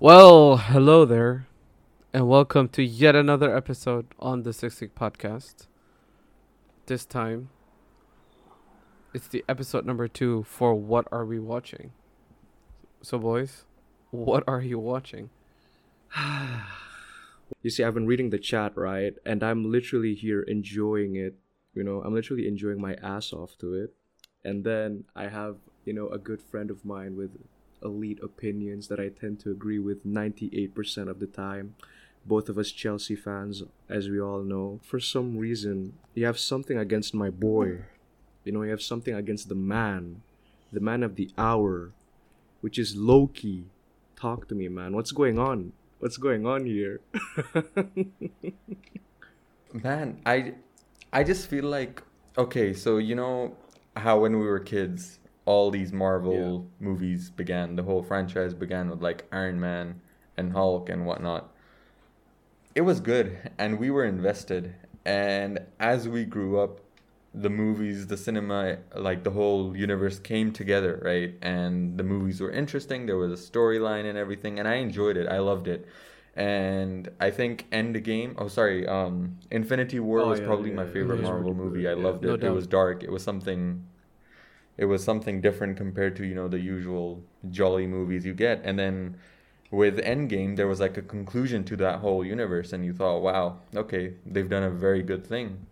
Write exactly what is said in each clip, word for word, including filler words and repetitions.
Well, hello there, and welcome to yet another episode on the Sixth League podcast. This time, it's the episode number two for What Are We Watching? So boys, what are you watching? You see, I've been reading the chat, right? And I'm literally here enjoying it. You know, I'm literally enjoying my ass off to it. And then I have, you know, a good friend of mine with elite opinions that I tend to agree with ninety-eight percent of the time. Both of us Chelsea fans, as we all know. For some reason, you have something against my boy. You know, you have something against the man. The man of the hour. Which is Loki. Talk to me, man. What's going on? What's going on here? Man, I, I just feel like... Okay, so you know how when we were kids... all these Marvel yeah. movies began, the whole franchise began with like Iron Man and Hulk and whatnot. It was good and we were invested. And as we grew up, the movies, the cinema, like the whole universe came together, right? And the movies were interesting. There was a storyline and everything. And I enjoyed it. I loved it. And I think Endgame, oh sorry, um, Infinity War oh, was yeah, probably yeah, my favorite yeah, Marvel movie. Good. I yeah, loved it. No it was dark. It was something... It was something different compared to, you know, the usual jolly movies you get. And then with Endgame, there was like a conclusion to that whole universe. And you thought, wow, okay, they've done a very good thing.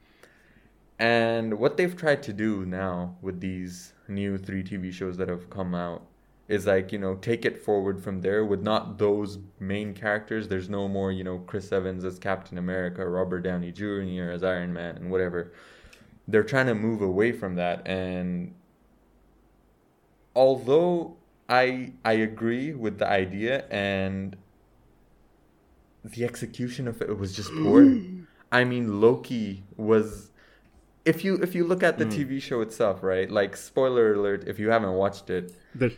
And what they've tried to do now with these new three T V shows that have come out is like, you know, take it forward from there with not those main characters. There's no more, you know, Chris Evans as Captain America, Robert Downey Junior as Iron Man and whatever. They're trying to move away from that and... Although I I agree with the idea and the execution of it was just poor. I mean, Loki was if you if you look at the mm. T V show itself, right? Like, spoiler alert if you haven't watched it. The-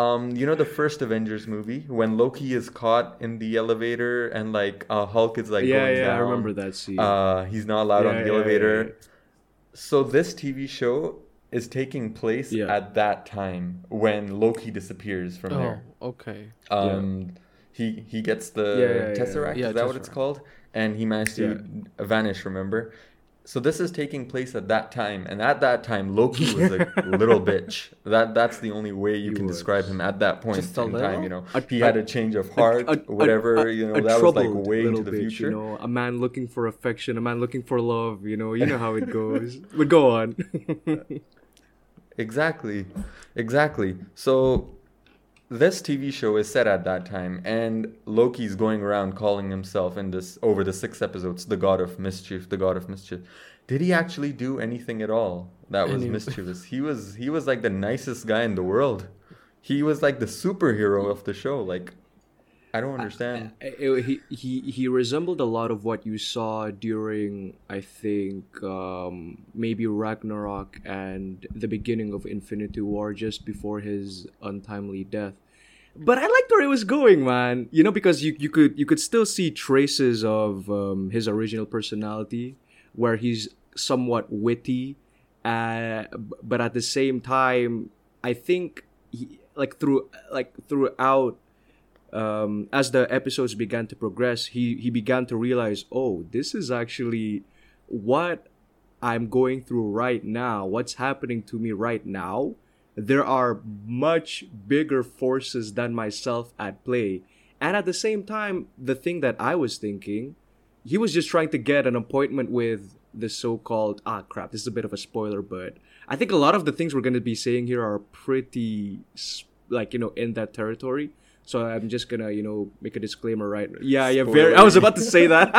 um, you know the first Avengers movie when Loki is caught in the elevator and like uh, Hulk is like yeah, going yeah, down. Yeah, I remember that scene. Uh, he's not allowed yeah, on the yeah, elevator. Yeah, yeah. So this T V show is taking place yeah. at that time when Loki disappears from oh, there. Oh, okay. Um, yeah. he, he gets the yeah, yeah, Tesseract, yeah. is yeah, that Tesseract. What it's called? And he managed to yeah. vanish, remember? So this is taking place at that time. And at that time, Loki was a little bitch. That That's the only way you he can was. describe him at that point Just in time, you know. A, he had a change of heart, a, a, whatever, a, a, you know, that was like way into the bitch, future. You know, a man looking for affection, a man looking for love, you know, you know how it goes. But go on. Exactly, exactly. So this T V show is set at that time, and Loki's going around calling himself in this over the six episodes the god of mischief, the god of mischief. Did he actually do anything at all that was Any- mischievous? He was he was like the nicest guy in the world. He was like the superhero of the show. Like, I don't understand. I, I, it, he, he he resembled a lot of what you saw during, I think, um, maybe Ragnarok and the beginning of Infinity War just before his untimely death. But I liked where it was going, man. You know, because you, you could you could still see traces of um, his original personality, where he's somewhat witty, uh, but at the same time, I think he, like through like throughout. Um, as the episodes began to progress, he, he began to realize, oh, this is actually what I'm going through right now. What's happening to me right now? There are much bigger forces than myself at play. And at the same time, the thing that I was thinking, he was just trying to get an appointment with the so-called, ah, crap, this is a bit of a spoiler, but I think a lot of the things we're going to be saying here are pretty, like, you know, in that territory. So I'm just gonna, you know, make a disclaimer, right? Yeah, yeah, very. I was about to say that.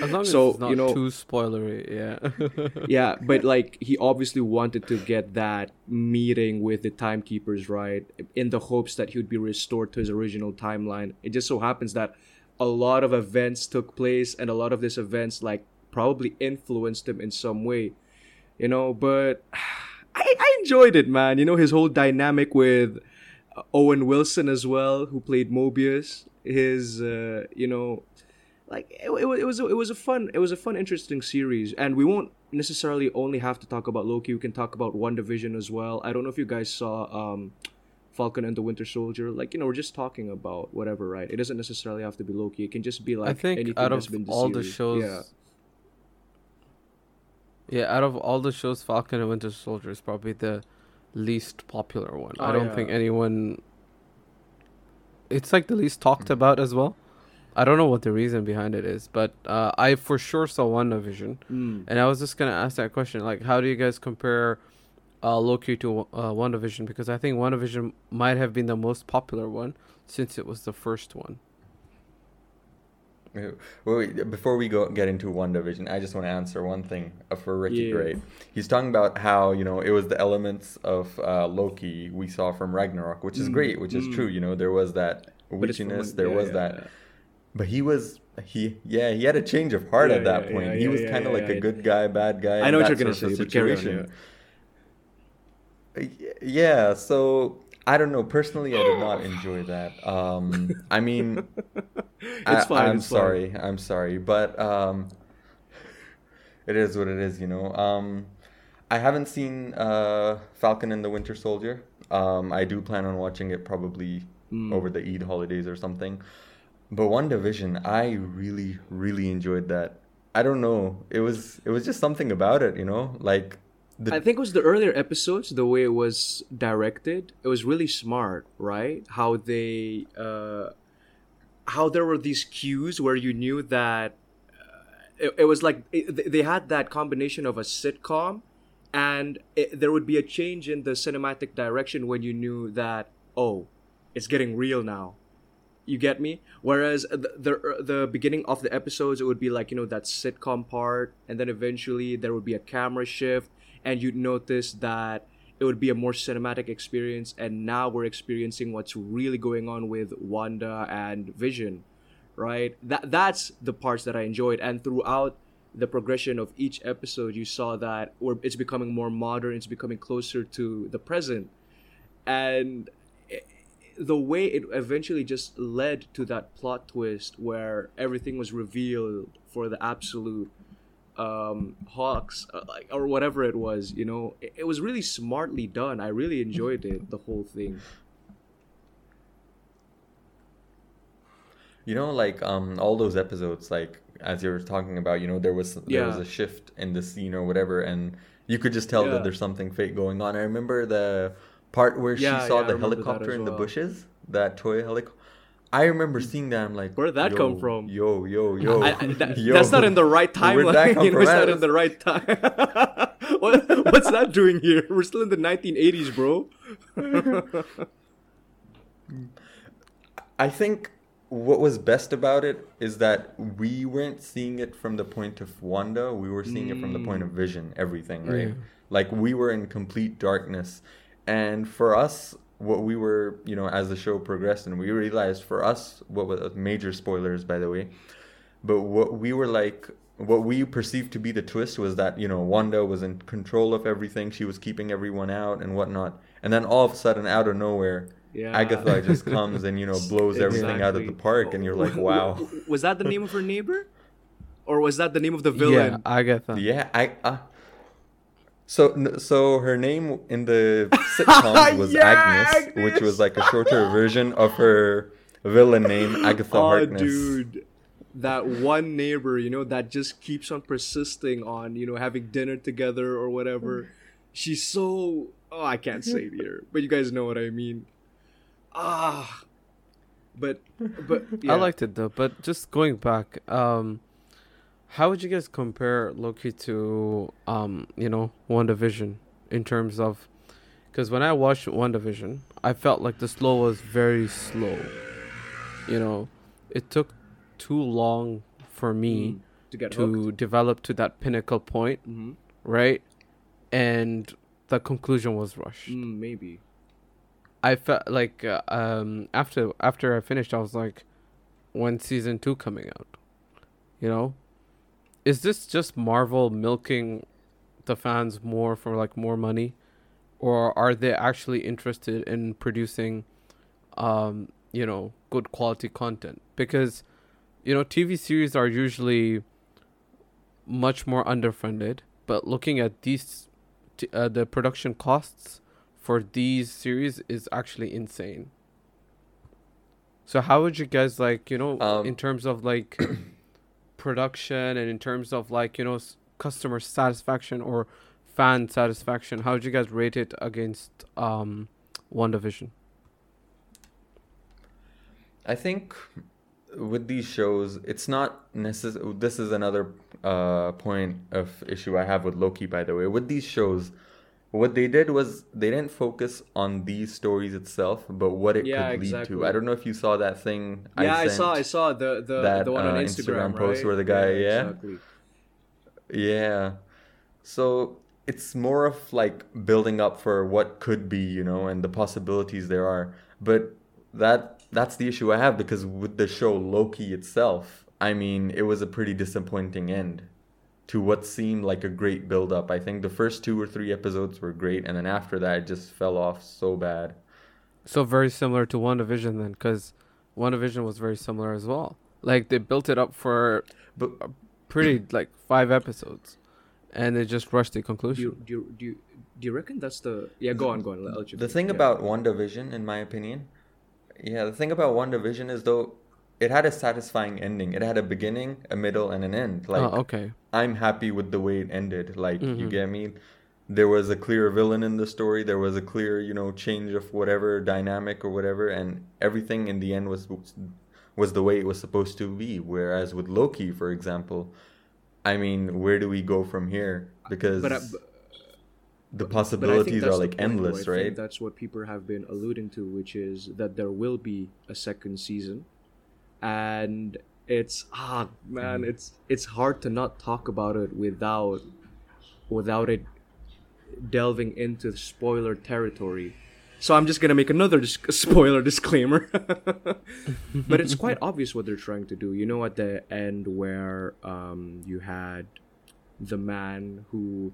As long as so, it's not you know, too spoilery, yeah. Yeah, but like he obviously wanted to get that meeting with the timekeepers, right? In the hopes that he would be restored to his original timeline. It just so happens that a lot of events took place, and a lot of these events, like, probably influenced him in some way, you know. But I, I enjoyed it, man. You know, his whole dynamic with Owen Wilson as well, who played Mobius. His, uh, you know, like it, it, it was it was a fun it was a fun interesting series, and we won't necessarily only have to talk about Loki. We can talk about WandaVision as well. I don't know if you guys saw um, Falcon and the Winter Soldier. Like, you know, we're just talking about whatever, right? It doesn't necessarily have to be Loki. It can just be like, I think anything out of that's been all the shows. Yeah. yeah, out of all the shows, Falcon and Winter Soldier is probably the least popular one. Oh, I don't yeah. think anyone... It's like the least talked mm-hmm. about as well. I don't know what the reason behind it is, but uh, I for sure saw WandaVision. Mm. And I was just going to ask that question. Like, how do you guys compare uh, Loki to uh, WandaVision? Because I think WandaVision might have been the most popular one since it was the first one. Wait, before we go get into WandaVision, I just want to answer one thing for Ricky yeah. Gray. He's talking about how, you know, it was the elements of uh, Loki we saw from Ragnarok, which is mm. great, which mm. is true. You know, there was that witchiness, there yeah, was yeah, that... Yeah. But he was, he yeah, he had a change of heart yeah, at that yeah, point. Yeah, he yeah, was yeah, kind of yeah, like yeah, a good guy, bad guy. I know what you're going to say, but carry on, yeah. yeah, so I don't know. Personally, I did not enjoy that. Um, I mean, it's I, fine, I'm it's sorry. Fine. I'm sorry. But um, it is what it is, you know. Um, I haven't seen uh, Falcon and the Winter Soldier. Um, I do plan on watching it probably mm. over the Eid holidays or something. But WandaVision, I really, really enjoyed that. I don't know. It was it was just something about it, you know? Like the... I think it was the earlier episodes, the way it was directed. It was really smart, right? How they uh, how there were these cues where you knew that uh, it, it was like it, they had that combination of a sitcom and it, there would be a change in the cinematic direction when you knew that, oh, it's getting real now. You get me? Whereas the, the the beginning of the episodes, it would be like, you know, that sitcom part. And then eventually there would be a camera shift. And you'd notice that it would be a more cinematic experience. And now we're experiencing what's really going on with Wanda and Vision, right? That That's the parts that I enjoyed. And throughout the progression of each episode, you saw that or it's becoming more modern. It's becoming closer to the present. And... the way it eventually just led to that plot twist where everything was revealed for the absolute um, Hawks uh, like, or whatever it was, you know, it, it was really smartly done. I really enjoyed it, the whole thing. You know, like um, all those episodes, like as you were talking about, you know, there was there yeah. was a shift in the scene or whatever, and you could just tell yeah. that there's something fake going on. I remember the part where yeah, she saw yeah, the helicopter in well. the bushes, that toy helicopter. I remember seeing that. I'm like, where did that yo, come from? Yo, yo, yo, I, I, that, yo. That's not in the right timeline. That come from? That's not in the right time. what, what's that doing here? We're still in the nineteen eighties, bro. I think what was best about it is that we weren't seeing it from the point of Wanda. We were seeing mm. it from the point of Vision, everything, right? Mm. Like, we were in complete darkness. And for us, what we were, you know, as the show progressed and we realized for us, what was major spoilers, by the way, but what we were like, what we perceived to be the twist was that, you know, Wanda was in control of everything. She was keeping everyone out and whatnot. And then all of a sudden, out of nowhere, yeah. Agatha just comes and, you know, blows exactly. everything out of the park. And you're like, wow. Was that the name of her neighbor? Or was that the name of the villain? Yeah, Agatha. Yeah, I... Uh, So so her name in the sitcom was yeah, Agnes, Agnes, which was like a shorter version of her villain name, Agatha oh, Harkness. Oh, dude. That one neighbor, you know, that just keeps on persisting on, you know, having dinner together or whatever. She's so... Oh, I can't say it here, but you guys know what I mean. Ah. But... but yeah. I liked it, though. But just going back, um... how would you guys compare Loki to, um, you know, WandaVision in terms of... Because when I watched WandaVision, I felt like the slow was very slow. You know, it took too long for me mm, to, get to develop to that pinnacle point, mm-hmm. right? And the conclusion was rushed. Mm, maybe. I felt like uh, um, after after I finished, I was like, when's season two coming out? You know? Is this just Marvel milking the fans more for like more money, or are they actually interested in producing, um, you know, good quality content? Because, you know, T V series are usually much more underfunded, but looking at these, t- uh, the production costs for these series is actually insane. So how would you guys, like, you know, um, in terms of like production and in terms of like, you know, s- customer satisfaction or fan satisfaction, how would you guys rate it against um, WandaVision? I think with these shows, it's not necessary. This is another uh, point of issue I have with Loki, by the way. With these shows, what they did was they didn't focus on these stories itself, but what it yeah, could lead exactly. to. I don't know if you saw that thing. Yeah, I, I saw. I saw the the, that, the one on uh, Instagram, Instagram post right? where the guy. Yeah. yeah. Exactly. Yeah. So it's more of like building up for what could be, you know, and the possibilities there are. But that that's the issue I have, because with the show Loki itself, I mean, it was a pretty disappointing end to what seemed like a great build-up. I think the first two or three episodes were great, and then after that, it just fell off so bad. So very similar to WandaVision then, because WandaVision was very similar as well. Like, they built it up for b- pretty, like, five episodes. And they just rushed the conclusion. Do you, do you, do you, do you reckon that's the... Yeah, go the, on, go on. I'll the thing yeah. about WandaVision, in my opinion... Yeah, the thing about WandaVision is, though, it had a satisfying ending. It had a beginning, a middle, and an end. Like, oh, okay. I'm happy with the way it ended. Like, mm-hmm. you get me? There was a clear villain in the story. There was a clear, you know, change of whatever, dynamic or whatever. And everything in the end was was the way it was supposed to be. Whereas with Loki, for example... I mean, where do we go from here? Because but, uh, but, the possibilities are like endless, right? I think that's what people have been alluding to, which is that there will be a second season, and it's ah man, it's it's hard to not talk about it without without it delving into spoiler territory. So I'm just gonna make another dis- spoiler disclaimer, but it's quite obvious what they're trying to do. You know, at the end where um, you had the man who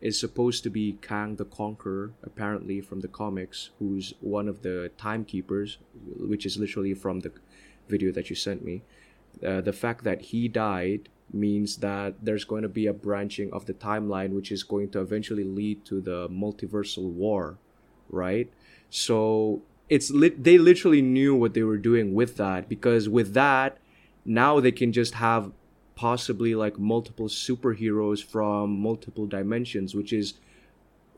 is supposed to be Kang the Conqueror, apparently from the comics, who's one of the timekeepers, which is literally from the video that you sent me. Uh, the fact that he died means that there's going to be a branching of the timeline, which is going to eventually lead to the multiversal war, right? So it's lit they literally knew what they were doing with that, because with that now they can just have possibly like multiple superheroes from multiple dimensions, which is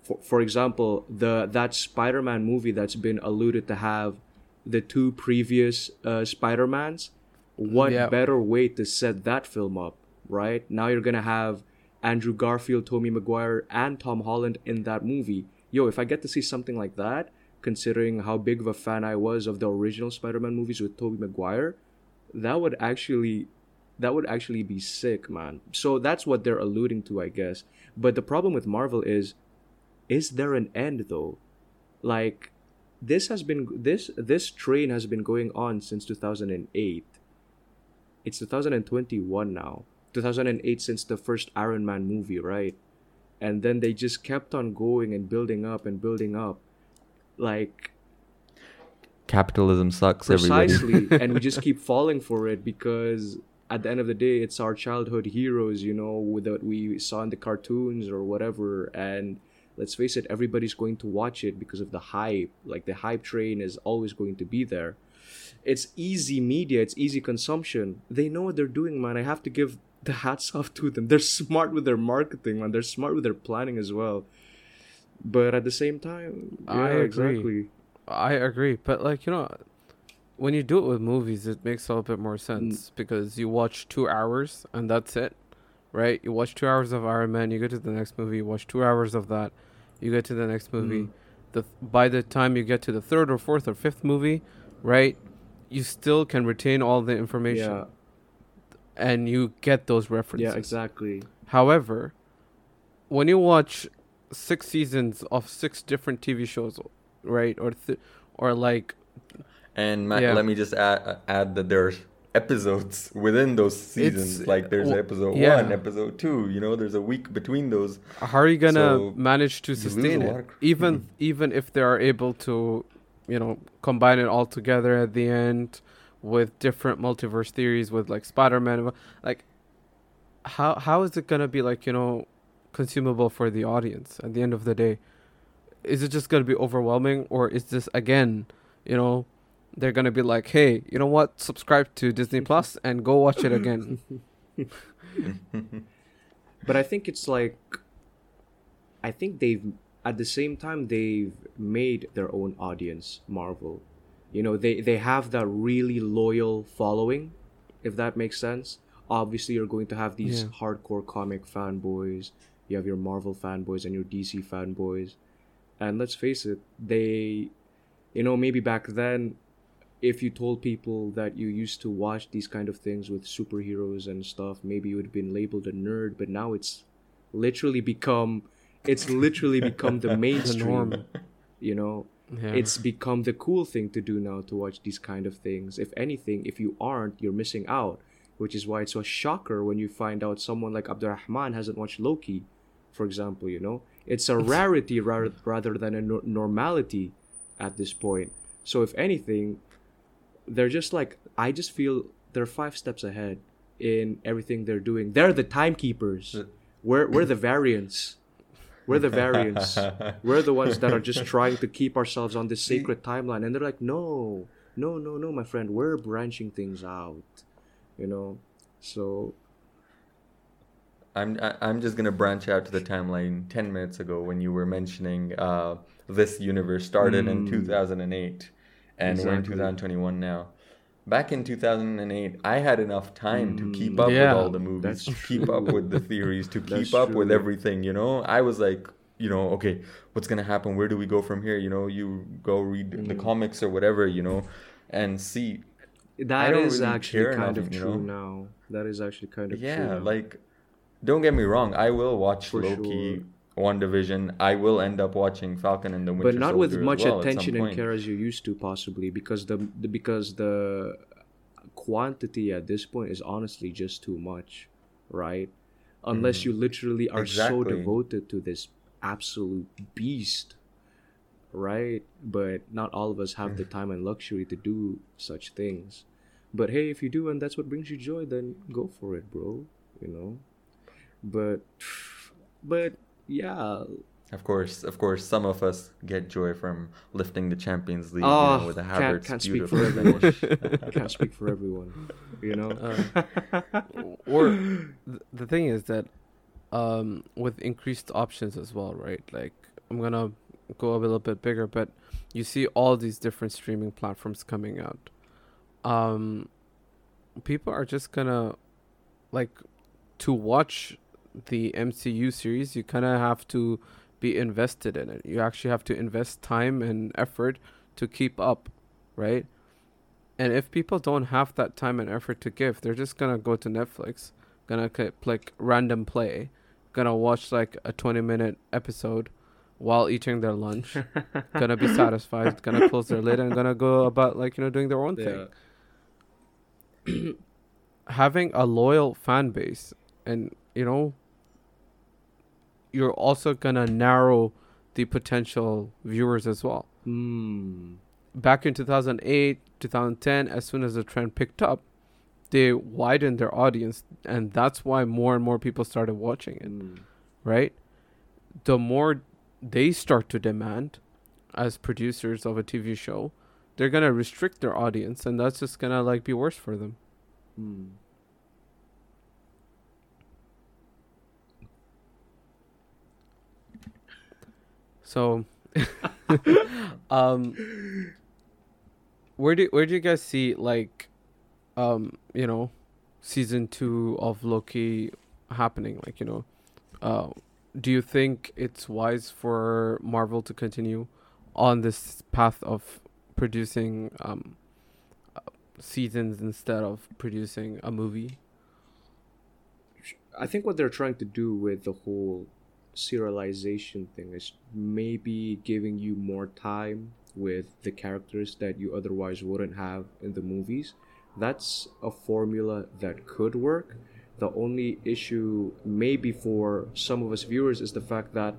for, for example the that Spider-Man movie that's been alluded to have the two previous uh, Spider-Mans. What yeah. better way to set that film up, right? Now you're gonna have Andrew Garfield, Tobey Maguire, and Tom Holland in that movie. Yo, if I get to see something like that, considering how big of a fan I was of the original Spider-Man movies with Tobey Maguire, that would actually that would actually be sick, man. So that's what they're alluding to, I guess. But the problem with Marvel is, is there an end though? Like, this has been this this train has been going on since two thousand eight. It's two thousand twenty-one now. two thousand eight since the first Iron Man movie, right? And then they just kept on going and building up and building up. Like, capitalism sucks, precisely, everybody. And we just keep falling for it, because at the end of the day, it's our childhood heroes, you know, that we saw in the cartoons or whatever. And let's face it, everybody's going to watch it because of the hype. Like, the hype train is always going to be there. It's easy media. It's easy consumption. They know what they're doing, man. I have to give the hats off to them. They're smart with their marketing, and they're smart with their planning as well. But at the same time, yeah, I agree. Exactly. I agree. But, like, you know, when you do it with movies, it makes a little bit more sense, mm. because you watch two hours and that's it, right? You watch two hours of Iron Man, you go to the next movie, you watch two hours of that, you get to the next movie. Mm. The by the time you get to the third or fourth or fifth movie, right, you still can retain all the information. Yeah. And you get those references. Yeah, exactly. However, when you watch six seasons of six different T V shows, right, or th- or like, and my, yeah. let me just add add that there's episodes within those seasons. It's, like, there's well, episode yeah. one, episode two. You know, there's a week between those. How are you gonna so manage to sustain it, even even if they are able to, you know, combine it all together at the end? With different multiverse theories, with like Spider-Man, like how how is it gonna be, like, you know, consumable for the audience at the end of the day? is it just going to be overwhelming, or is this, again, you know, they're going to be like, hey, you know what, subscribe to Disney Plus and go watch it again. But I think it's like, I think they've, at the same time, they've made their own audience, Marvel. You know, they, they have that really loyal following, if that makes sense. Obviously, you're going to have these yeah. hardcore comic fanboys. You have your Marvel fanboys and your D C fanboys. And let's face it, they, you know, maybe back then, if you told people that you used to watch these kind of things with superheroes and stuff, maybe you would have been labeled a nerd. But now it's literally become, it's literally become the mainstream, the you know. Yeah. It's become the cool thing to do now, to watch these kind of things. If anything, if you aren't, you're missing out, which is why it's a shocker when you find out someone like Abdurrahman hasn't watched Loki, for example, you know. It's a rarity rather, rather than a no- normality at this point. So if anything, they're just like, I just feel they're five steps ahead in everything they're doing. They're the timekeepers. We're, we're the variants. We're the variants. We're the ones that are just trying to keep ourselves on this sacred timeline. And they're like, no, no, no, no, my friend. We're branching things out, you know. So I'm I'm just going to branch out to the timeline ten minutes ago when you were mentioning uh, this universe started mm. in two thousand eight. And exactly. We're in two thousand twenty-one now. Back in two thousand eight, I had enough time to keep up yeah, with all the movies, to keep up with the theories, to keep up true. with everything, you know? I was like, you know, okay, what's going to happen? Where do we go from here? You know, you go read mm. the comics or whatever, you know, and see. That is really actually kind enough, of true you know? now. That is actually kind of yeah, true. Yeah, like, don't get me wrong. I will watch For Loki. Sure. WandaVision, I will end up watching Falcon and the Winter Soldier, but not with much well attention and care as you used to, possibly, because the, the because the quantity at this point is honestly just too much, right? Unless mm. you literally are exactly. so devoted to this absolute beast, right? But not all of us have the time and luxury to do such things. But hey, if you do and that's what brings you joy, then go for it, bro. You know, but but. Yeah. Of course, of course. Some of us get joy from lifting the Champions League oh, you know, with a Havertz. Can't, can't speak for everyone. Can't speak for everyone, you know. Uh, or th- the thing is that um, with increased options as well, right? Like, I'm going to go a little bit bigger, but you see all these different streaming platforms coming out. Um, people are just going to, like, to watch the M C U series, you kind of have to be invested in it. You actually have to invest time and effort to keep up, right? And if people don't have that time and effort to give, they're just gonna go to Netflix, gonna click random play, gonna watch like a twenty minute episode while eating their lunch, gonna be satisfied, gonna close their lid, and gonna go about, like, you know, doing their own yeah. thing. Having a loyal fan base, and, you know, you're also gonna narrow the potential viewers as well. Mm. Back in two thousand eight, two thousand ten, as soon as the trend picked up, they widened their audience, and that's why more and more people started watching it. Mm. Right? The more they start to demand as producers of a T V show, they're gonna restrict their audience, and that's just gonna, like, be worse for them. Mm. So, um, where do where do you guys see, like, um, you know, season two of Loki happening? Like, you know, uh, do you think it's wise for Marvel to continue on this path of producing um, seasons instead of producing a movie? I think what they're trying to do with the whole serialization thing is maybe giving you more time with the characters that you otherwise wouldn't have in the movies. That's a formula that could work. The only issue maybe for some of us viewers is the fact that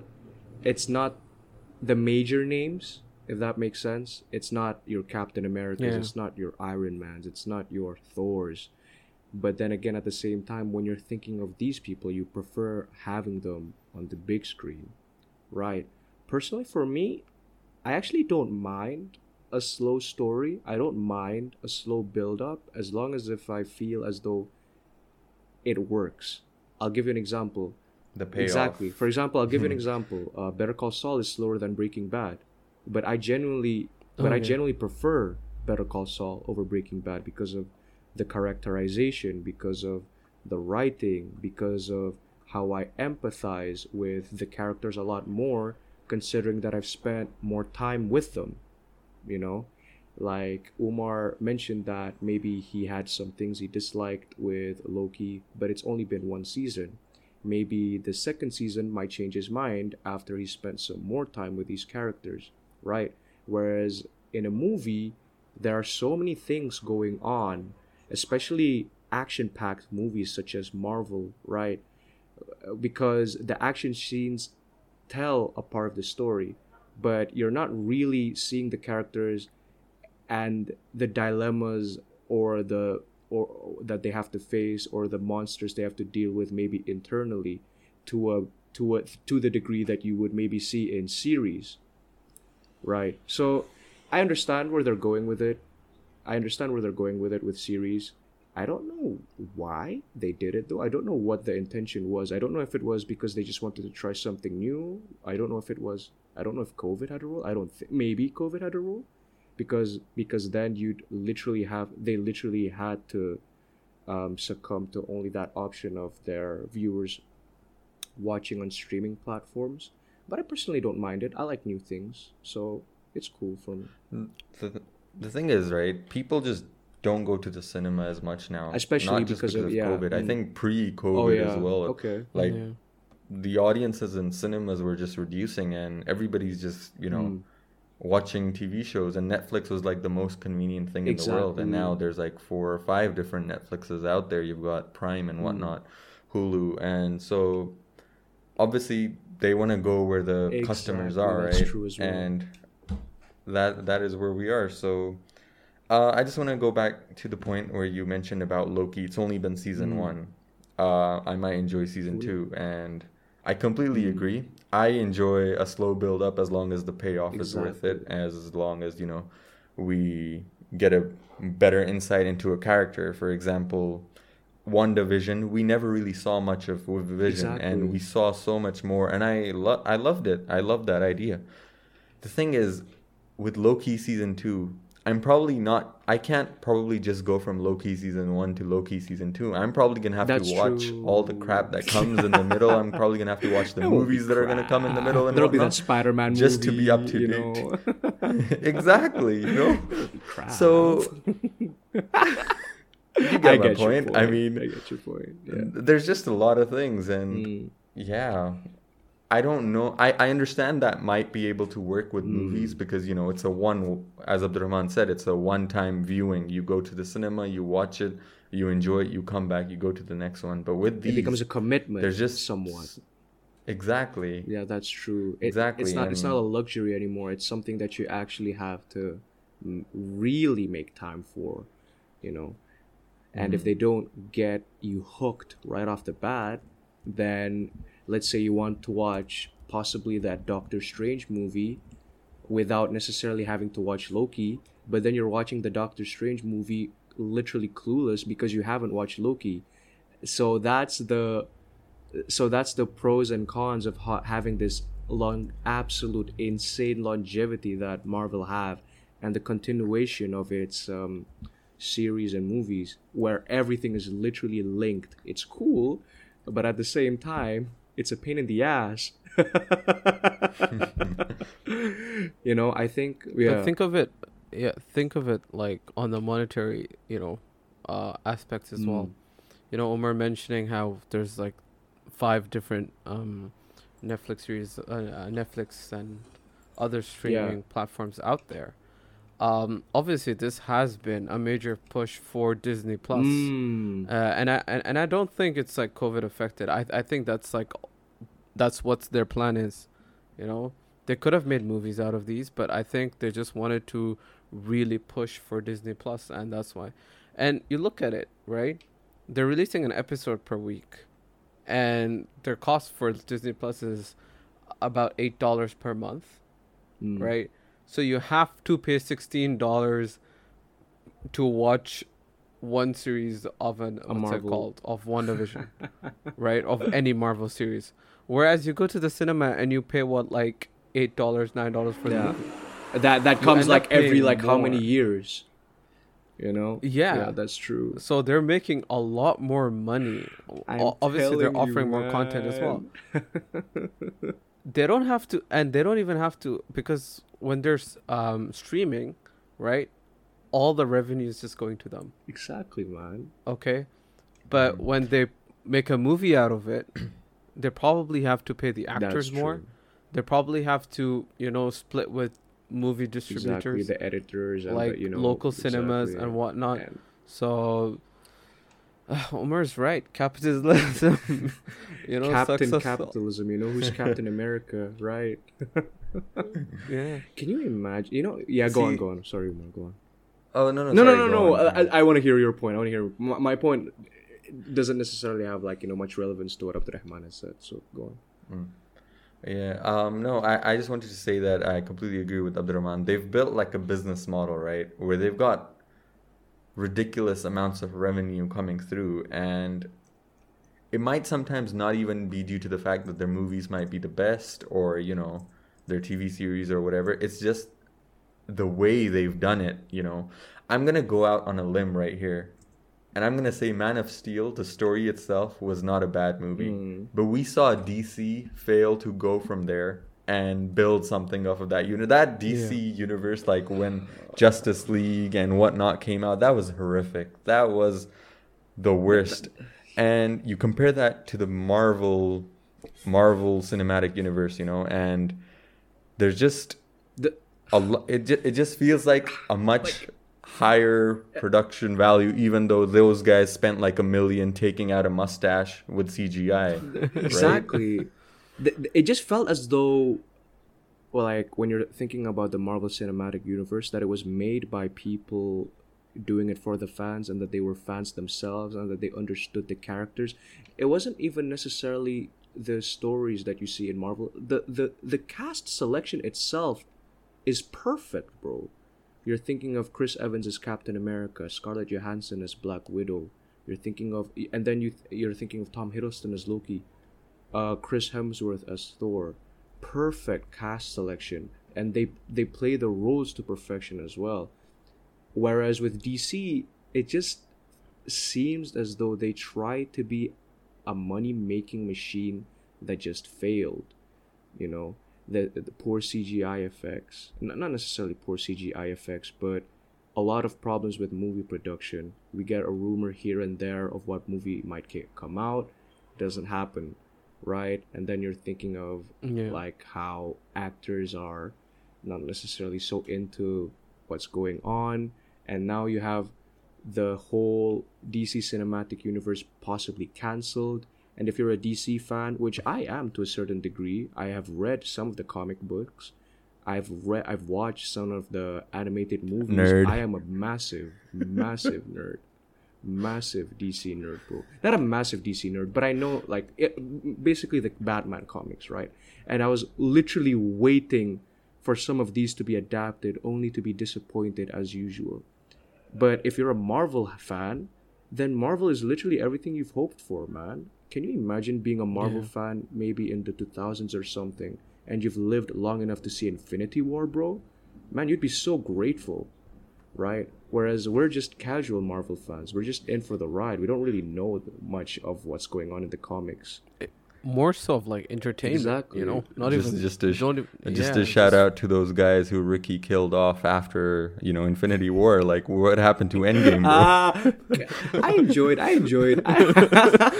it's not the major names, if that makes sense. It's not your Captain Americas, yeah. It's not your Iron Mans, it's not your Thors. But then again, at the same time, when you're thinking of these people, you prefer having them on the big screen, right? personally for me, I actually don't mind a slow story. I don't mind a slow build-up as long as if I feel as though it works. I'll give you an example. The payoff. Exactly. For example, I'll give you an example. Uh, Better Call Saul is slower than Breaking Bad, but I genuinely, but okay. I genuinely prefer Better Call Saul over Breaking Bad because of the characterization, because of the writing, because of how I empathize with the characters a lot more, considering that I've spent more time with them. You know, like Umar mentioned that maybe he had some things he disliked with Loki, but it's only been one season. Maybe the second season might change his mind after he spent some more time with these characters, right? Whereas in a movie, there are so many things going on, especially action-packed movies such as Marvel, right? Because the action scenes tell a part of the story, but you're not really seeing the characters and the dilemmas or the or that they have to face or the monsters they have to deal with maybe internally to a to a to the degree that you would maybe see in series, right? So I understand where they're going with it. I understand where they're going with it with series. I don't know why they did it, though. I don't know what the intention was. I don't know if it was because they just wanted to try something new. I don't know if it was... I don't know if COVID had a role. I don't think... Maybe COVID had a role. Because because then you'd literally have... They literally had to um, succumb to only that option of their viewers watching on streaming platforms. But I personally don't mind it. I like new things. So it's cool for me. The, the thing is, right? People just... don't go to the cinema as much now, especially not just because, because of, of yeah, COVID. Mm. I think pre-COVID oh, yeah. as well. Okay, like yeah. the audiences in cinemas were just reducing, and everybody's just you know mm. watching T V shows. And Netflix was like the most convenient thing exactly. in the world. And now there's like four or five different Netflixes out there. You've got Prime and whatnot, mm. Hulu, and so obviously they want to go where the exactly. customers are, That's right? True as well. And that that is where we are. So. Uh, I just want to go back to the point where you mentioned about Loki. It's only been season mm. one. Uh, I might enjoy season two, and I completely mm. agree. I enjoy a slow build-up as long as the payoff exactly. is worth it, as long as, you know, we get a better insight into a character. For example, WandaVision, we never really saw much of WandaVision, exactly. and we saw so much more, and I, lo- I loved it. I loved that idea. The thing is, with Loki season two, I'm probably not, I can't probably just go from Loki season one to Loki season two. I'm probably going to have That's to watch true. all the crap that comes in the middle. I'm probably going to have to watch the that movies that crap. are going to come in the middle. And There'll whatnot, be that Spider-Man just movie. Just to be up to you date. Know. exactly, you know? Crap. So, you get I my get point. Your point. I mean, I get your point. Yeah. There's just a lot of things. And mm. yeah. I don't know. I, I understand that might be able to work with mm. movies because, you know, it's a one, as Abdurrahman said, it's a one-time viewing. You go to the cinema, you watch it, you enjoy it, you come back, you go to the next one. But with these... It becomes a commitment. There's just... Somewhat. Exactly. Yeah, that's true. It, exactly. It's not, and... it's not a luxury anymore. It's something that you actually have to really make time for, you know. And mm. if they don't get you hooked right off the bat, then... Let's say you want to watch possibly that Doctor Strange movie without necessarily having to watch Loki, but then you're watching the Doctor Strange movie literally clueless because you haven't watched Loki. So that's the so that's the pros and cons of ha- having this long, absolute, insane longevity that Marvel have and the continuation of its um, series and movies where everything is literally linked. It's cool, but at the same time, it's a pain in the ass. you know, I think... Yeah. But think of it... Yeah, think of it, like, on the monetary, you know, uh, aspects as mm. well. You know, Omar mentioning how there's, like, five different um, Netflix series... Uh, uh, Netflix and other streaming yeah. platforms out there. Um, obviously, this has been a major push for Disney Plus, mm. uh, and I and, and I don't think it's like COVID affected. I I think that's like that's what their plan is. You know, they could have made movies out of these, but I think they just wanted to really push for Disney Plus, and that's why. And you look at it, right? They're releasing an episode per week, and their cost for Disney Plus is about eight dollars per month, mm. right? So you have to pay sixteen dollars to watch one series of an a what's Marvel. it called of WandaVision, right? Of any Marvel series. Whereas you go to the cinema and you pay what, like eight dollars, nine dollars for yeah. the movie. That that comes like every like more. how many years, you know? Yeah. yeah, that's true. So they're making a lot more money. I'm Obviously, they're offering you, more content as well. They don't have to, and they don't even have to, because when they're um, streaming, right? All the revenue is just going to them. Exactly, man. Okay. But yeah. when they make a movie out of it, they probably have to pay the actors That's more. True. They probably have to, you know, split with movie distributors. Exactly, the editors. And like, the, you know, local exactly, cinemas yeah. and whatnot. Man. So, uh, Umar's right. Capitalism. you know, Captain Capitalism. You know, who's Captain America, right? yeah. Can you imagine? You know, yeah, go See, on, go on. Sorry, Umar, go on. Oh no no no sorry, no no! no. I, I want to hear your point. I want to hear my, my point. Doesn't necessarily have like you know much relevance to what Abdurrahman has said. So go on. Mm. Yeah. Um. No. I, I. just wanted to say that I completely agree with Abdurrahman. They've built like a business model, right, where they've got ridiculous amounts of revenue coming through, and it might sometimes not even be due to the fact that their movies might be the best or you know their T V series or whatever. It's just the way they've done it, you know. I'm gonna go out on a limb right here, and I'm gonna say Man of Steel, the story itself, was not a bad movie, mm. but we saw D C fail to go from there and build something off of that. You know, that D C yeah. universe, like when Justice League and whatnot came out, that was horrific. That was the worst. And you compare that to the Marvel, Marvel Cinematic Universe, you know, and there's just the. A lo- it ju- it just feels like a much like, higher production value, even though those guys spent like a million taking out a mustache with C G I. Exactly. Right? the, it just felt as though, well, like when you're thinking about the Marvel Cinematic Universe, that it was made by people doing it for the fans, and that they were fans themselves, and that they understood the characters. It wasn't even necessarily the stories that you see in Marvel. The the, the cast selection itself is perfect, bro. You're thinking of Chris Evans as Captain America, Scarlett Johansson as Black Widow. You're thinking of, and then you th- you're thinking of Tom Hiddleston as Loki, uh, Chris Hemsworth as Thor. Perfect cast selection, and they they play the roles to perfection as well. Whereas with D C, it just seems as though they tried to be a money-making machine that just failed, you know. The, the poor C G I effects, not, not necessarily poor C G I effects, but a lot of problems with movie production. We get a rumor here and there of what movie might come out, doesn't happen, right? And then you're thinking of yeah. like how actors are not necessarily so into what's going on, and now you have the whole D C Cinematic Universe possibly cancelled. And if you're a D C fan, which I am to a certain degree, I have read some of the comic books. I've read, I've watched some of the animated movies. Nerd. I am a massive, massive nerd, massive D C nerd, bro. Not a massive D C nerd, but I know like it, basically the Batman comics, right? And I was literally waiting for some of these to be adapted, only to be disappointed as usual. But if you're a Marvel fan, then Marvel is literally everything you've hoped for, man. Can you imagine being a Marvel yeah. fan maybe in the two thousands or something, and you've lived long enough to see Infinity War, bro? Man, you'd be so grateful, right? Whereas we're just casual Marvel fans. We're just in for the ride. We don't really know much of what's going on in the comics. It, more so of like entertainment, exactly. you know? Not just, even just a, don't, just yeah, a shout just, out to those guys who Riki killed off after, you know, Infinity War. Like, what happened to Endgame, bro? Uh, I enjoyed. I enjoyed. I-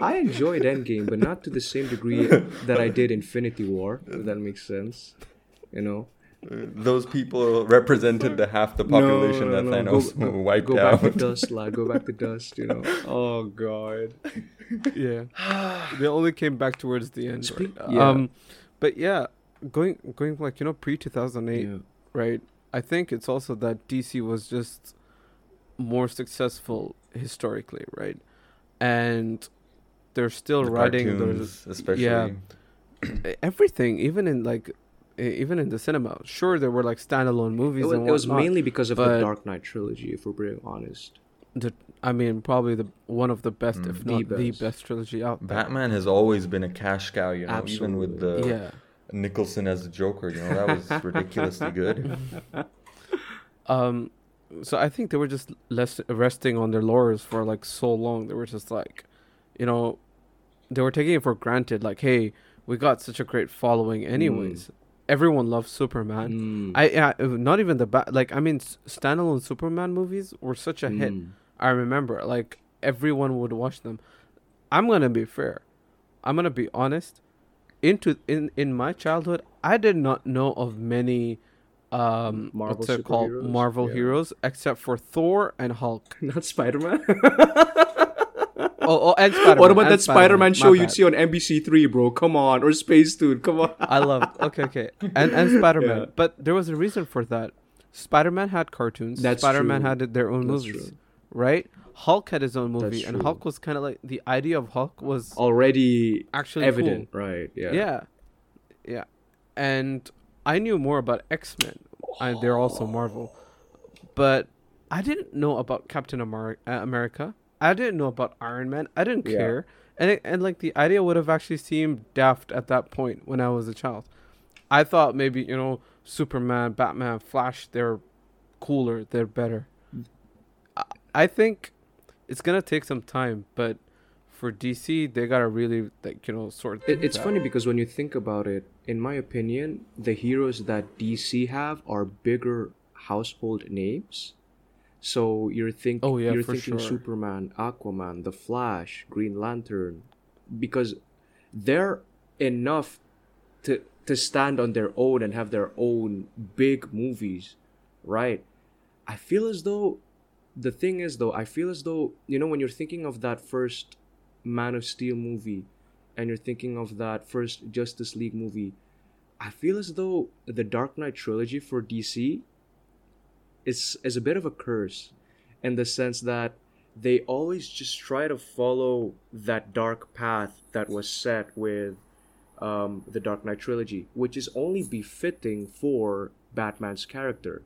I enjoyed Endgame, but not to the same degree that I did Infinity War, if that makes sense. You know, those people represented the half the population no, no, that no. Thanos go, go, wiped go out. Go back to dust, like, go back to dust, you know. Oh, God. Yeah. They only came back towards the end. Right? Yeah. Um, but yeah, going, going like, you know, pre-two thousand eight, yeah. right? I think it's also that D C was just more successful historically, right? And they're still the writing those, especially yeah, everything, even in like even in the cinema. Sure, there were like standalone movies. It was, and it was mainly because of the Dark Knight trilogy, if we're being honest. The, I mean, probably the one of the best, mm, if the not best. the best trilogy out there. Batman has always been a cash cow, you know, Absolutely. even with the yeah. Nicholson as the Joker, you know, that was ridiculously good. Um, so I think they were just less resting on their laurels for like so long. They were just like, you know, they were taking it for granted. Like, hey, we got such a great following, anyways. Mm. Everyone loves Superman. Mm. I, I not even the bat. Like, I mean, s- standalone Superman movies were such a mm. hit. I remember, like, everyone would watch them. I'm gonna be fair. I'm gonna be honest. Into in, in my childhood, I did not know of many um, Marvel what's it called Marvel yeah. heroes except for Thor and Hulk. Not Spider-Man. oh, oh, and Spider-Man. What about and that Spider-Man, Spider-Man show you'd see on N B C three, bro? Come on, or Space Dude? Come on. I love. Okay, okay, and and Spider-Man. Yeah. But there was a reason for that. Spider-Man had cartoons. That's Spider-Man true. had their own That's movies. True. Right, Hulk had his own movie, and Hulk was kind of like the idea of Hulk was already actually evident, cool. right? Yeah, yeah, yeah. And I knew more about X-Men, and they're also Marvel, but I didn't know about Captain Amer- America. I didn't know about Iron Man. I didn't yeah. care, and it, and like the idea would have actually seemed daft at that point when I was a child. I thought maybe, you know, Superman, Batman, Flash, they're cooler, they're better. I think it's gonna take some time, but for D C, they gotta really, like, you know, sort. It, it's out. funny because when you think about it, in my opinion, the heroes that D C have are bigger household names. So you're think, oh, yeah, you're thinking sure. Superman, Aquaman, The Flash, Green Lantern, because they're enough to to stand on their own and have their own big movies, right? I feel as though. The thing is, though, I feel as though, you know, when you're thinking of that first Man of Steel movie and you're thinking of that first Justice League movie, I feel as though the Dark Knight trilogy for D C is, is a bit of a curse in the sense that they always just try to follow that dark path that was set with um, the Dark Knight trilogy, which is only befitting for Batman's character.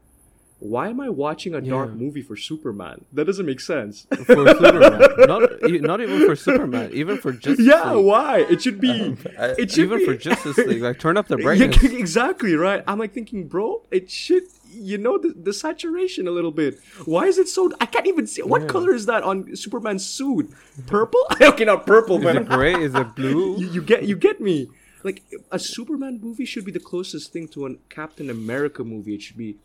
Why am I watching a yeah. dark movie for Superman? That doesn't make sense. For Superman, not not even for Superman, even for Justice yeah, League. Yeah, why? It should be. Um, I, it should even be... for Justice League, like turn up the brightness. Yeah, exactly right. I'm like thinking, bro, it should, you know, the, the saturation a little bit. Why is it so? I can't even see. What yeah. color is that on Superman's suit? Purple? Okay, not purple, man. Is it gray? Is it blue? you, you get, you get me. Like a Superman movie should be the closest thing to a Captain America movie. It should be.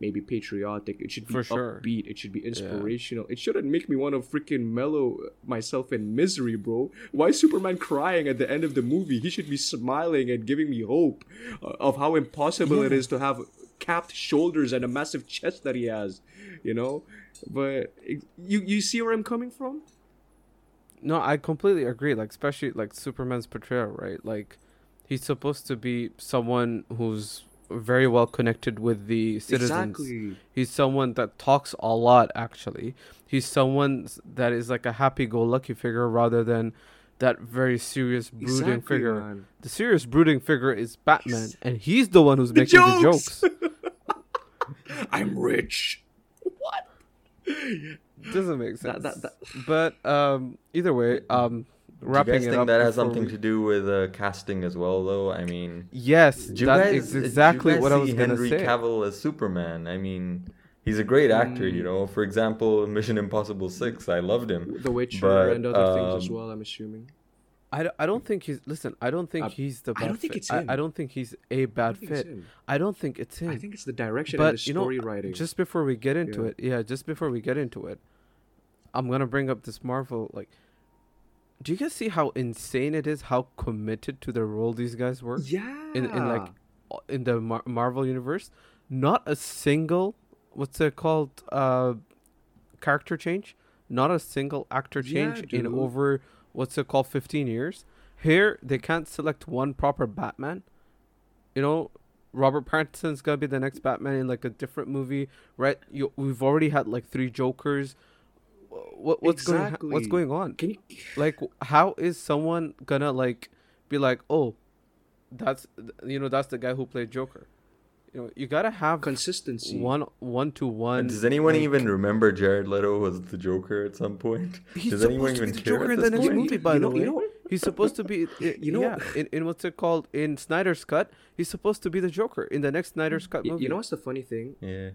Maybe patriotic. It should be For upbeat. Sure. It should be inspirational. Yeah. It shouldn't make me want to freaking mellow myself in misery, bro. Why is Superman crying at the end of the movie? He should be smiling and giving me hope of how impossible yeah. it is to have capped shoulders and a massive chest that he has, you know? But you you see where I'm coming from? No, I completely agree. Like, especially like Superman's portrayal, right? Like, he's supposed to be someone who's very well connected with the citizens. Exactly. He's someone that talks a lot, actually. He's someone that is like a happy-go-lucky figure rather than that very serious brooding exactly, figure. Man. The serious brooding figure is Batman, he's... and he's the one who's the making jokes. the jokes. I'm rich. What? Doesn't make sense. That, that, that. But um, either way... um. Wrapping do you guys it think up that has something we... to do with uh, casting as well, though? I mean... Yes, that guys, is exactly what I was going to say. Henry Cavill as Superman. I mean, he's a great actor, mm. you know. For example, Mission Impossible six, I loved him. The Witcher but, and other um, things as well, I'm assuming. I, I don't think he's... Listen, I don't think I, he's the bad I don't think fit. It's him. I, I don't think he's a bad I fit. I don't think it's him. I think it's the direction but, and the story you know, writing. Just before we get into yeah. it... Yeah, just before we get into it, I'm going to bring up this Marvel... like. Do you guys see how insane it is? How committed to the role these guys were? Yeah. In, in like, in the Mar- Marvel universe, not a single what's it called uh, character change, not a single actor change yeah, in over what's it called fifteen years. Here they can't select one proper Batman. You know, Robert Pattinson's gonna be the next Batman in like a different movie, right? You, we've already had like three Jokers. what, what's exactly. going what's going on? Can you... Like, how is someone gonna like be like, oh, that's you know that's the guy who played Joker? You know, you gotta have consistency. One one to one. And does anyone like, even remember Jared Leto was the Joker at some point? He's does anyone even care Joker at this point? Movie, by you know, the way. You know, he's supposed to be, you know, yeah, in, in what's it called in Snyder's Cut. He's supposed to be the Joker in the next Snyder's Cut movie. You know what's the funny thing? Yeah.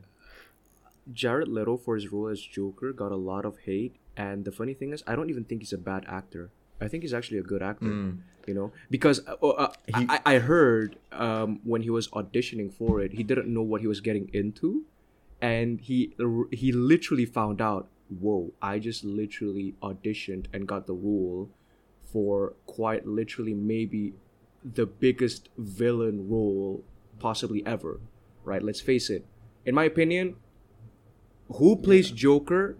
Jared Leto for his role as Joker got a lot of hate, and the funny thing is, I don't even think he's a bad actor. I think he's actually a good actor. Mm. You know, because uh, uh, he, I, I heard um, when he was auditioning for it, he didn't know what he was getting into, and he he literally found out, whoa, I just literally auditioned and got the role for quite literally maybe the biggest villain role possibly ever, right? Let's face it. In my opinion, who plays yeah. Joker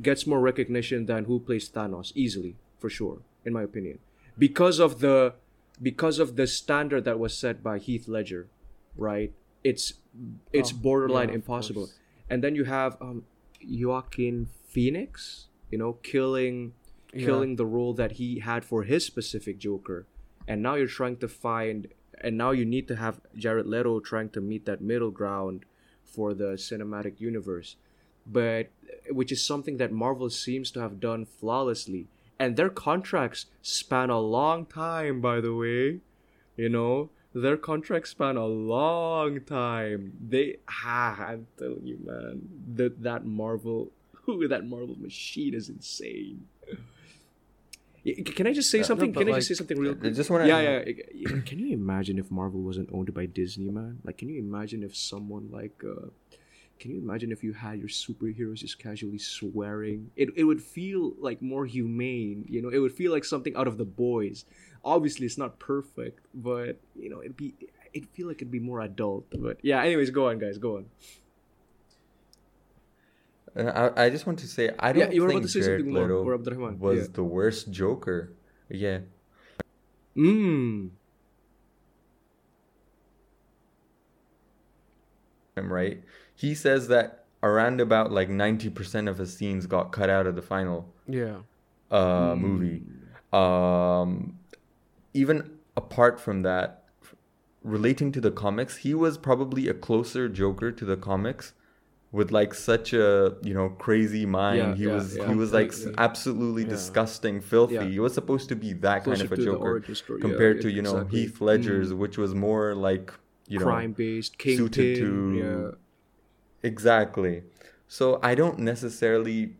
gets more recognition than who plays Thanos, easily, for sure, in my opinion. Because of the because of the standard that was set by Heath Ledger, right? It's it's oh, borderline yeah, impossible. And then you have um, Joaquin Phoenix, you know, killing yeah. killing the role that he had for his specific Joker. And now you're trying to find, and now you need to have Jared Leto trying to meet that middle ground for the cinematic universe. But which is something that Marvel seems to have done flawlessly. And their contracts span a long time, by the way. You know, their contracts span a long time. They, ah, I'm telling you, man, that that Marvel, ooh, that Marvel machine is insane. Can I just say uh, something? No, can like, I just say something real quick? Just wanna, yeah, yeah, yeah. Can you imagine if Marvel wasn't owned by Disney, man? Like, can you imagine if someone like, uh, can you imagine if you had your superheroes just casually swearing? It it would feel like more humane, you know? It would feel like something out of The Boys. Obviously, it's not perfect, but, you know, it'd be, it'd feel like it'd be more adult. But, yeah, anyways, go on, guys, go on. Uh, I, I just want to say, I don't yeah, you were think about to say Jared Leto was yeah. the worst Joker. Yeah. Mmm. I'm right. He says that around about like ninety percent of his scenes got cut out of the final yeah. uh, mm. movie. Um, even apart from that, relating to the comics, he was probably a closer Joker to the comics with like such a, you know, crazy mind. Yeah, he, yeah, was, yeah, he was he was like absolutely yeah. disgusting, filthy. Yeah. He was supposed to be that closer kind of a Joker compared yeah, to, you know, exactly. Heath Ledger's, mm. which was more like, you know, crime-based, kingpin, suited to... Yeah. Exactly. So I don't necessarily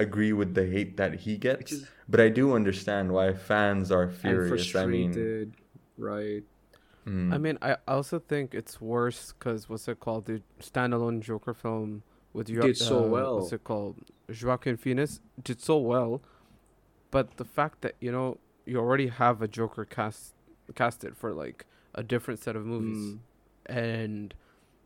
agree with the hate that he gets, is, but I do understand why fans are furious. And frustrated, I mean, right? Mm. I mean, I also think it's worse because what's it called? The standalone Joker film with jo- did so uh, well. What's it called? Joaquin Phoenix did so well, but the fact that you know you already have a Joker cast casted for like a different set of movies, mm. and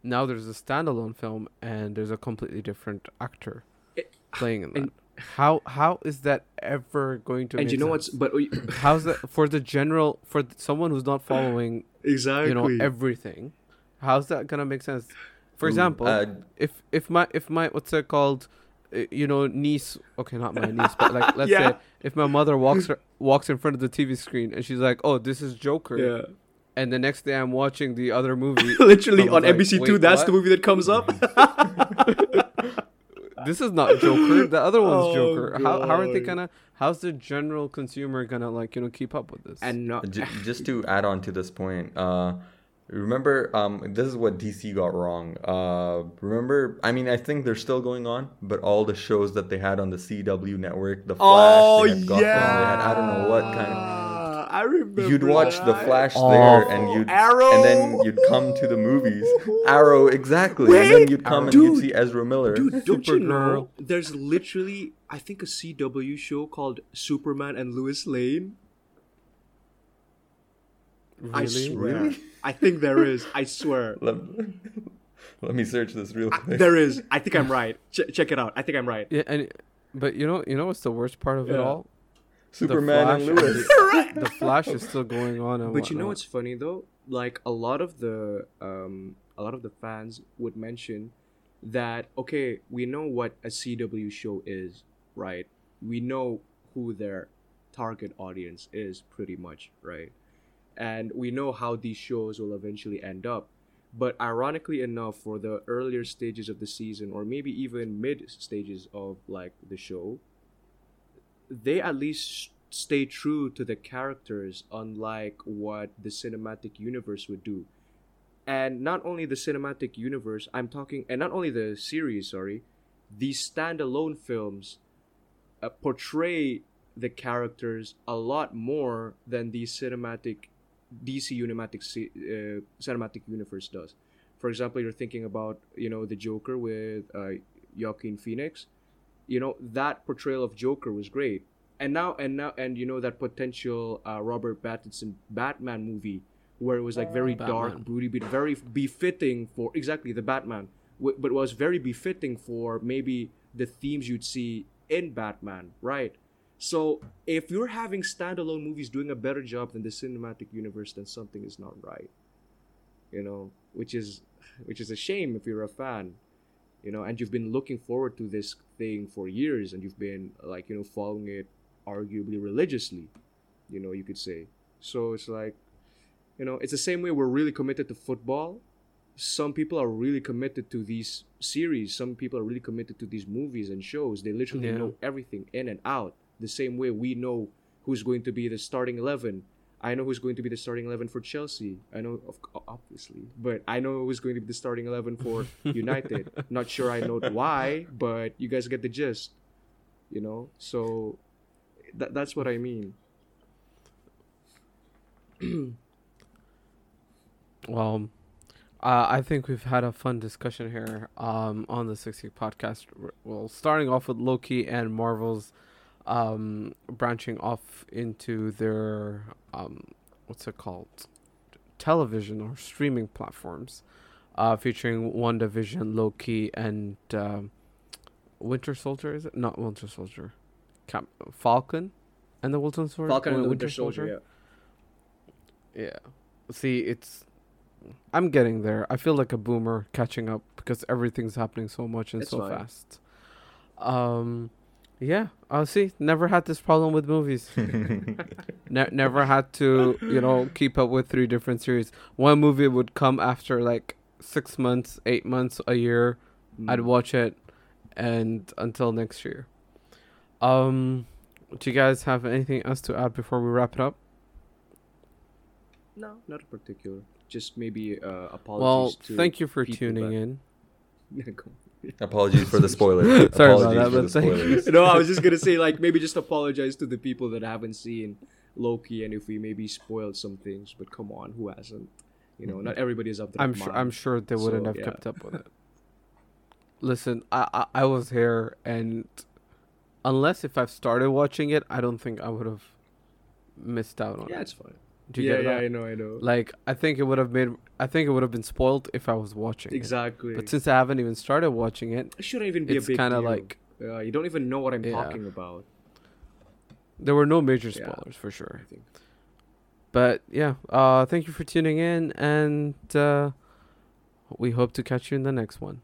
now there's a standalone film and there's a completely different actor it, playing in that. And how how is that ever going to? And make you know what's but how's that for the general for th- someone who's not following exactly you know everything? How's that gonna make sense? For Ooh, example, uh, if if my if my what's it called, uh, you know niece? Okay, not my niece, but like let's yeah. say if my mother walks her, walks in front of the T V screen and she's like, oh, this is Joker. Yeah. And the next day I'm watching the other movie. Literally on like, N B C two, that's what? The movie that comes up. This is not Joker. The other one's oh, Joker. God. How how are they gonna? How's the general consumer gonna like you know keep up with this? And not J- just to add on to this point, uh, remember um, this is what D C got wrong. Uh, remember, I mean, I think they're still going on, but all the shows that they had on the C W network, the Flash, oh, they had Gotham, yeah. they had I don't know what kind of. I remember you'd watch that. The Flash oh. there, and you'd Arrow. And then you'd come to the movies. Arrow, exactly. Wait, and then you'd come dude, and you'd see Ezra Miller. Dude, don't you know? There's literally, I think, a C W show called Superman and Lois Lane. Really? I swear. Really? I think there is. I swear. Let, let me search this real quick. I, there is. I think I'm right. Ch- check it out. I think I'm right. Yeah, and but you know, you know what's the worst part of yeah. it all? Superman and Lewis. The Flash is still going on. And but whatnot. You know what's funny though? Like a lot of the um, a lot of the fans would mention that okay, we know what a C W show is, right? We know who their target audience is pretty much, right? And we know how these shows will eventually end up. But ironically enough, for the earlier stages of the season, or maybe even mid stages of like the show, they at least stay true to the characters, unlike what the cinematic universe would do. And not only the cinematic universe, I'm talking, and not only the series, sorry, these standalone films uh, portray the characters a lot more than the cinematic D C unimatic, uh, cinematic universe does. For example, you're thinking about, you know, the Joker with uh, Joaquin Phoenix. You know, that portrayal of Joker was great. And now, and now, and you know, that potential uh, Robert Pattinson Batman movie where it was like very Batman. dark, broody, but very befitting for, exactly, the Batman, w- but was very befitting for maybe the themes you'd see in Batman, right? So if you're having standalone movies doing a better job than the cinematic universe, then something is not right, you know, which is, which is a shame if you're a fan. You know, and you've been looking forward to this thing for years, and you've been, like, you know, following it arguably religiously, you know, you could say. So it's like, you know, it's the same way we're really committed to football. Some people are really committed to these series. Some people are really committed to these movies and shows. They literally yeah. know everything in and out. The same way we know who's going to be the starting eleven. I know who's going to be the starting eleven for Chelsea. I know, obviously, but I know who's going to be the starting eleven for United. Not sure I know why, but you guys get the gist, you know? So th- that's what I mean. Well, uh, I think we've had a fun discussion here um, on the Six Week Podcast. Well, starting off with Loki and Marvel's um branching off into their um what's it called television or streaming platforms, uh featuring WandaVision, Loki, and um Winter Soldier, is it not Winter Soldier Cap- Falcon and the Winter Soldier Falcon and the Winter Soldier yeah. yeah see it's I'm getting there. I feel like a boomer catching up because everything's happening so much and it's so fine. fast um Yeah, I uh, see. Never had this problem with movies. ne- never had to, you know, keep up with three different series. One movie would come after like six months, eight months, a year. Mm. I'd watch it, and until next year. Um, do you guys have anything else to add before we wrap it up? No, not in particular. Just maybe uh, apologies. Well, to thank you for tuning back. in. Apologies for the spoiler. Sorry apologies about that, but thank you. No, I was just gonna say, like, maybe just apologize to the people that haven't seen Loki, and if we maybe spoiled some things. But come on, who hasn't? You know, mm-hmm. not everybody is up to. I'm sure. I'm sure they wouldn't so, have yeah. kept up with it. Listen, I, I I was here, and unless if I've started watching it, I don't think I would have missed out on. Yeah, it. Yeah, it's fine. Do you yeah, get yeah, I know, I know. Like, I think it would have made, I think it would have been spoiled if I was watching. Exactly. It. But since I haven't even started watching it, it shouldn't even be it's a big deal. It's kind of like uh, you don't even know what I'm yeah. talking about. There were no major spoilers yeah, for sure. I think. But yeah, uh, thank you for tuning in, and uh, we hope to catch you in the next one.